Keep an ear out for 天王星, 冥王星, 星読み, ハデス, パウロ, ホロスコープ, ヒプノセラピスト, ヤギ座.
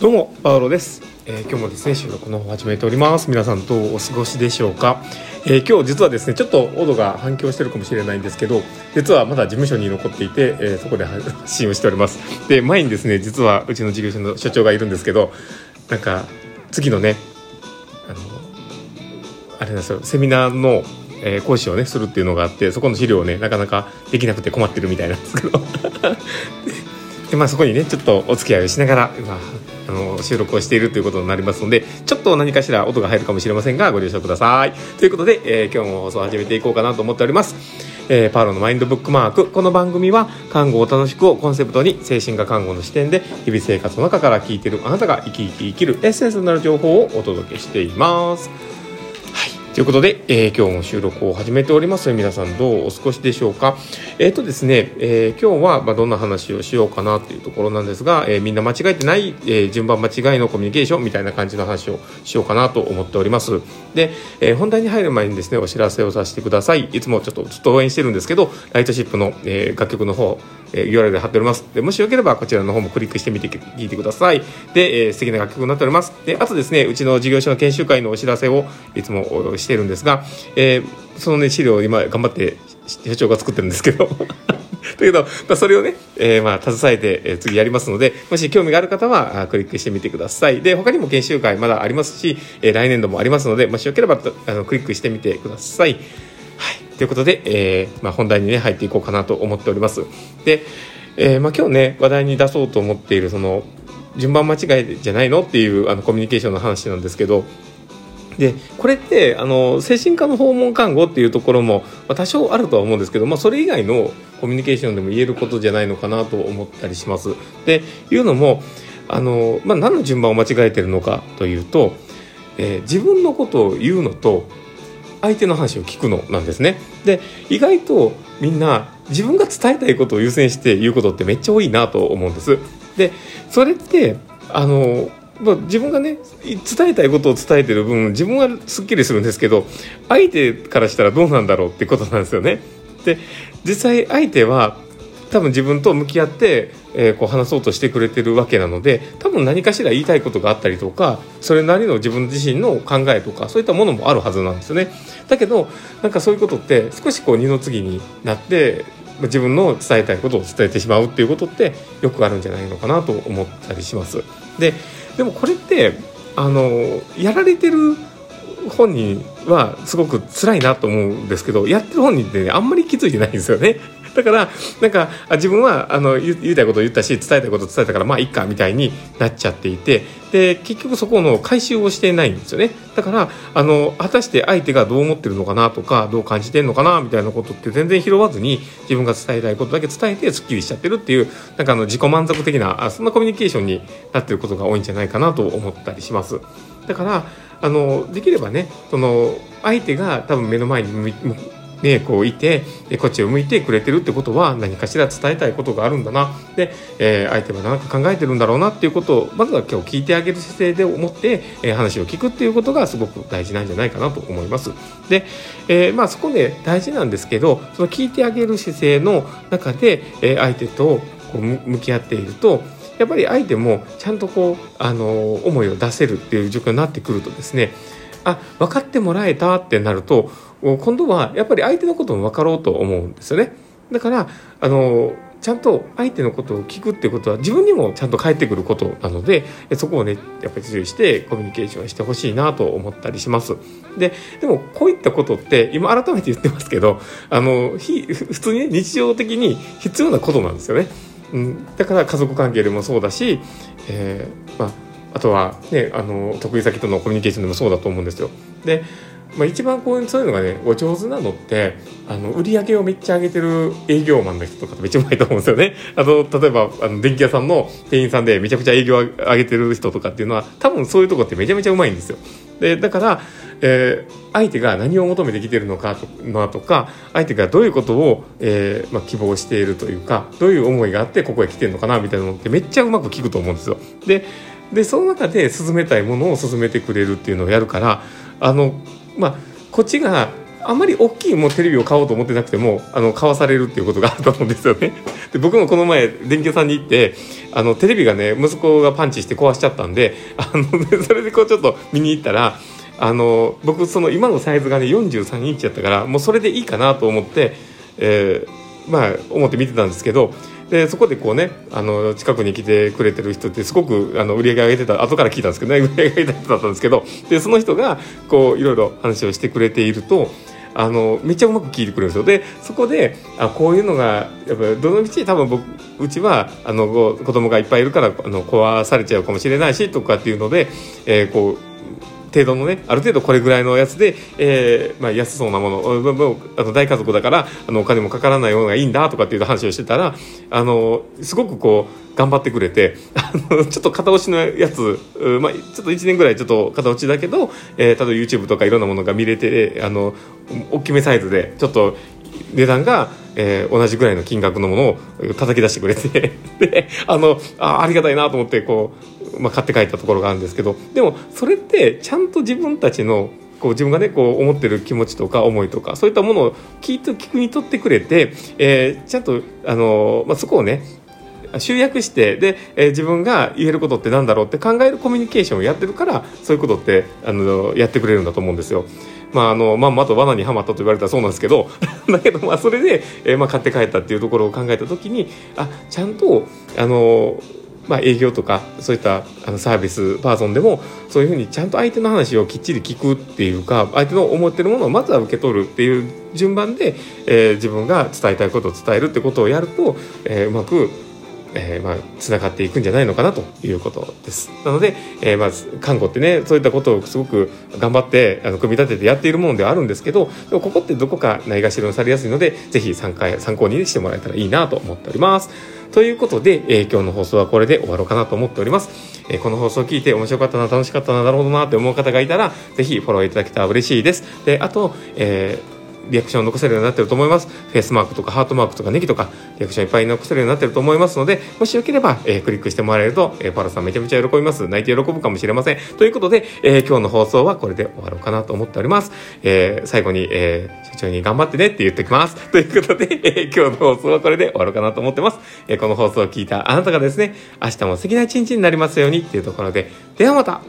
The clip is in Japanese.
どうもパウロです、今日もですね収録の方を始めております。皆さんどうお過ごしでしょうか。今日実はですねちょっと音が反響してるかもしれないんですけど、実はまだ事務所に残っていて、そこで発信をしております。で前にですね実はうちの事業所の所長がいるんですけど、なんか次のねあれなんですよ、セミナーの講師をねするっていうのがあって、そこの資料をねなかなかできなくて困ってるみたいなんですけどで、まあ、そこにねちょっとお付き合いをしながら、収録をしているということになりますので、ちょっと何かしら音が入るかもしれませんがご了承くださいということで、今日も放送を始めていこうかなと思っております。パウロのマインドブックマーク、この番組は看護を楽しくをコンセプトに、精神科看護の視点で日々生活の中から聞いているあなたが生き生き生きるエッセンスになる情報をお届けしています。ということで、今日も収録を始めております。皆さんどうお過ごしでしょうか。ですね、今日はどんな話をしようかなというところなんですが、みんな間違えてない、順番間違いのコミュニケーションみたいな感じの話をしようかなと思っております。で、本題に入る前にですねお知らせをさせてください。いつもちょっと応援してるんですけど、ライトシップの、楽曲の方、URL で貼っております。でもしよければこちらの方もクリックしてみて聞いてください。で、素敵な楽曲になっております。であとですねうちの事業所の研修会のお知らせをいつもしてるんですが、そのね資料を今頑張って社長が作ってるんですけどだけど、それをね、携えて、次やりますので、もし興味がある方はクリックしてみてください。で他にも研修会まだありますし、来年度もありますので、もしよければクリックしてみてください。はい、ということで、本題にね入っていこうかなと思っております。で、今日ね話題に出そうと思っているその順番間違いじゃないのっていうコミュニケーションの話なんですけど、でこれって精神科の訪問看護っていうところも多少あるとは思うんですけど、それ以外のコミュニケーションでも言えることじゃないのかなと思ったりします。でいうのも何の順番を間違えてるのかというと、自分のことを言うのと相手の話を聞くのなんですね。で意外とみんな自分が伝えたいことを優先して言うことってめっちゃ多いなと思うんです。でそれって自分がね伝えたいことを伝えてる分自分はすっきりするんですけど、相手からしたらどうなんだろうってことなんですよね。で実際相手は多分自分と向き合って、話そうとしてくれてるわけなので、多分何かしら言いたいことがあったりとか、それなりの自分自身の考えとかそういったものもあるはずなんですよね。だけどそういうことって少し二の次になって自分の伝えたいことを伝えてしまうっていうことってよくあるんじゃないのかなと思ったりします。でもこれってやられてる本人はすごく辛いなと思うんですけど、やってる本人って、あんまり気づいてないんですよね。だから自分は言いたいことを言ったし伝えたいことを伝えたからまあいっかみたいになっちゃっていて、で結局そこの回収をしてないんですよね。だから果たして相手がどう思ってるのかなとかどう感じてるのかなみたいなことって全然拾わずに自分が伝えたいことだけ伝えてすっきりしちゃってるっていう自己満足的なそんなコミュニケーションになってることが多いんじゃないかなと思ったりします。だからできればね相手が多分目の前にいてこっちを向いてくれてるってことは何かしら伝えたいことがあるんだな、で、相手は何か考えてるんだろうなっていうことをまずは今日聞いてあげる姿勢で思って、話を聞くっていうことがすごく大事なんじゃないかなと思います。で、そこで大事なんですけど、その聞いてあげる姿勢の中で、相手と向き合っているとやっぱり相手もちゃんと思いを出せるっていう状況になってくるとですね、分かってもらえたってなると今度はやっぱり相手のことも分かろうと思うんですよね。だからちゃんと相手のことを聞くってことは自分にもちゃんと返ってくることなので、そこをねやっぱり注意してコミュニケーションしてほしいなと思ったりします。でもこういったことって今改めて言ってますけど普通に、日常的に必要なことなんですよね。だから家族関係でもそうだし、あとはね得意先とのコミュニケーションでもそうだと思うんですよ。で一番そういうのがねお上手なのって売り上げをめっちゃ上げてる営業マンの人とかってめっちゃうまいと思うんですよね。例えば電気屋さんの店員さんでめちゃくちゃ営業を上げてる人とかっていうのは多分そういうとこってめちゃめちゃうまいんですよ。でだから、相手が何を求めてきてるのかとか相手がどういうことを、希望しているというかどういう思いがあってここへ来てるのかなみたいなのってめっちゃうまく聞くと思うんですよ。でその中で進めたいものを進めてくれるっていうのをやるからこっちがあまり大きいもうテレビを買おうと思ってなくても買わされるっていうことがあると思うんですよね。で僕もこの前電気屋さんに行ってテレビがね息子がパンチして壊しちゃったんでそれでこうちょっと見に行ったら僕その今のサイズがね43インチだったからもうそれでいいかなと思って、思って見てたんですけど、でそこでこうね近くに来てくれてる人ってすごく売り上げ上げてた後から聞いたんですけどね売り上げ上げた人だったんですけど、でその人がこういろいろ話をしてくれているとめっちゃうまく聞いてくれるんですよ。でそこでこういうのがやっぱどの道多分うちは子供がいっぱいいるから壊されちゃうかもしれないしとかっていうので、こう程度のねある程度これぐらいのやつで、安そうなもの大家族だからお金もかからないものがいいんだとかっていう話をしてたらすごくこう頑張ってくれてちょっと片落ちのやつ、ちょっと1年ぐらいちょっと片落ちだけど、例えば YouTube とかいろんなものが見れて大きめサイズでちょっと値段が、同じぐらいの金額のものを叩き出してくれてでありがたいなと思ってこう、買って帰ったところがあるんですけど、でもそれってちゃんと自分たちの自分がねこう思ってる気持ちとか思いとかそういったものを聞くにとってくれて、ちゃんとそこをね集約してで、自分が言えることってなんだろうって考えるコミュニケーションをやってるからそういうことってやってくれるんだと思うんですよ。まんまと罠にはまったと言われたらそうなんですけどだけどそれで、買って帰ったっていうところを考えた時にちゃんと営業とかそういったサービスパーソンでもそういうふうにちゃんと相手の話をきっちり聞くっていうか相手の思ってるものをまずは受け取るっていう順番で、自分が伝えたいことを伝えるってことをやると、うまくつながっていくんじゃないのかなということです。なので、看護ってねそういったことをすごく頑張って組み立ててやっているものではあるんですけど、でもここってどこかないがしろにされやすいのでぜひ参考にしてもらえたらいいなと思っております。ということで、今日の放送はこれで終わろうかなと思っております。この放送を聞いて面白かったな楽しかったななるほどなって思う方がいたらぜひフォローいただけたら嬉しいです。であと、リアクションを残せるようになってると思います。フェイスマークとかハートマークとかネギとかリアクションいっぱい残せるようになってると思いますので、もしよければ、クリックしてもらえると、パラさんめちゃめちゃ喜びます。泣いて喜ぶかもしれません。ということで、今日の放送はこれで終わろうかなと思っております。最後に、社長に頑張ってねって言ってきます。ということで、今日の放送はこれで終わろうかなと思ってます。この放送を聞いたあなたがですね、明日も素敵な一日になりますようにっていうところで、ではまた。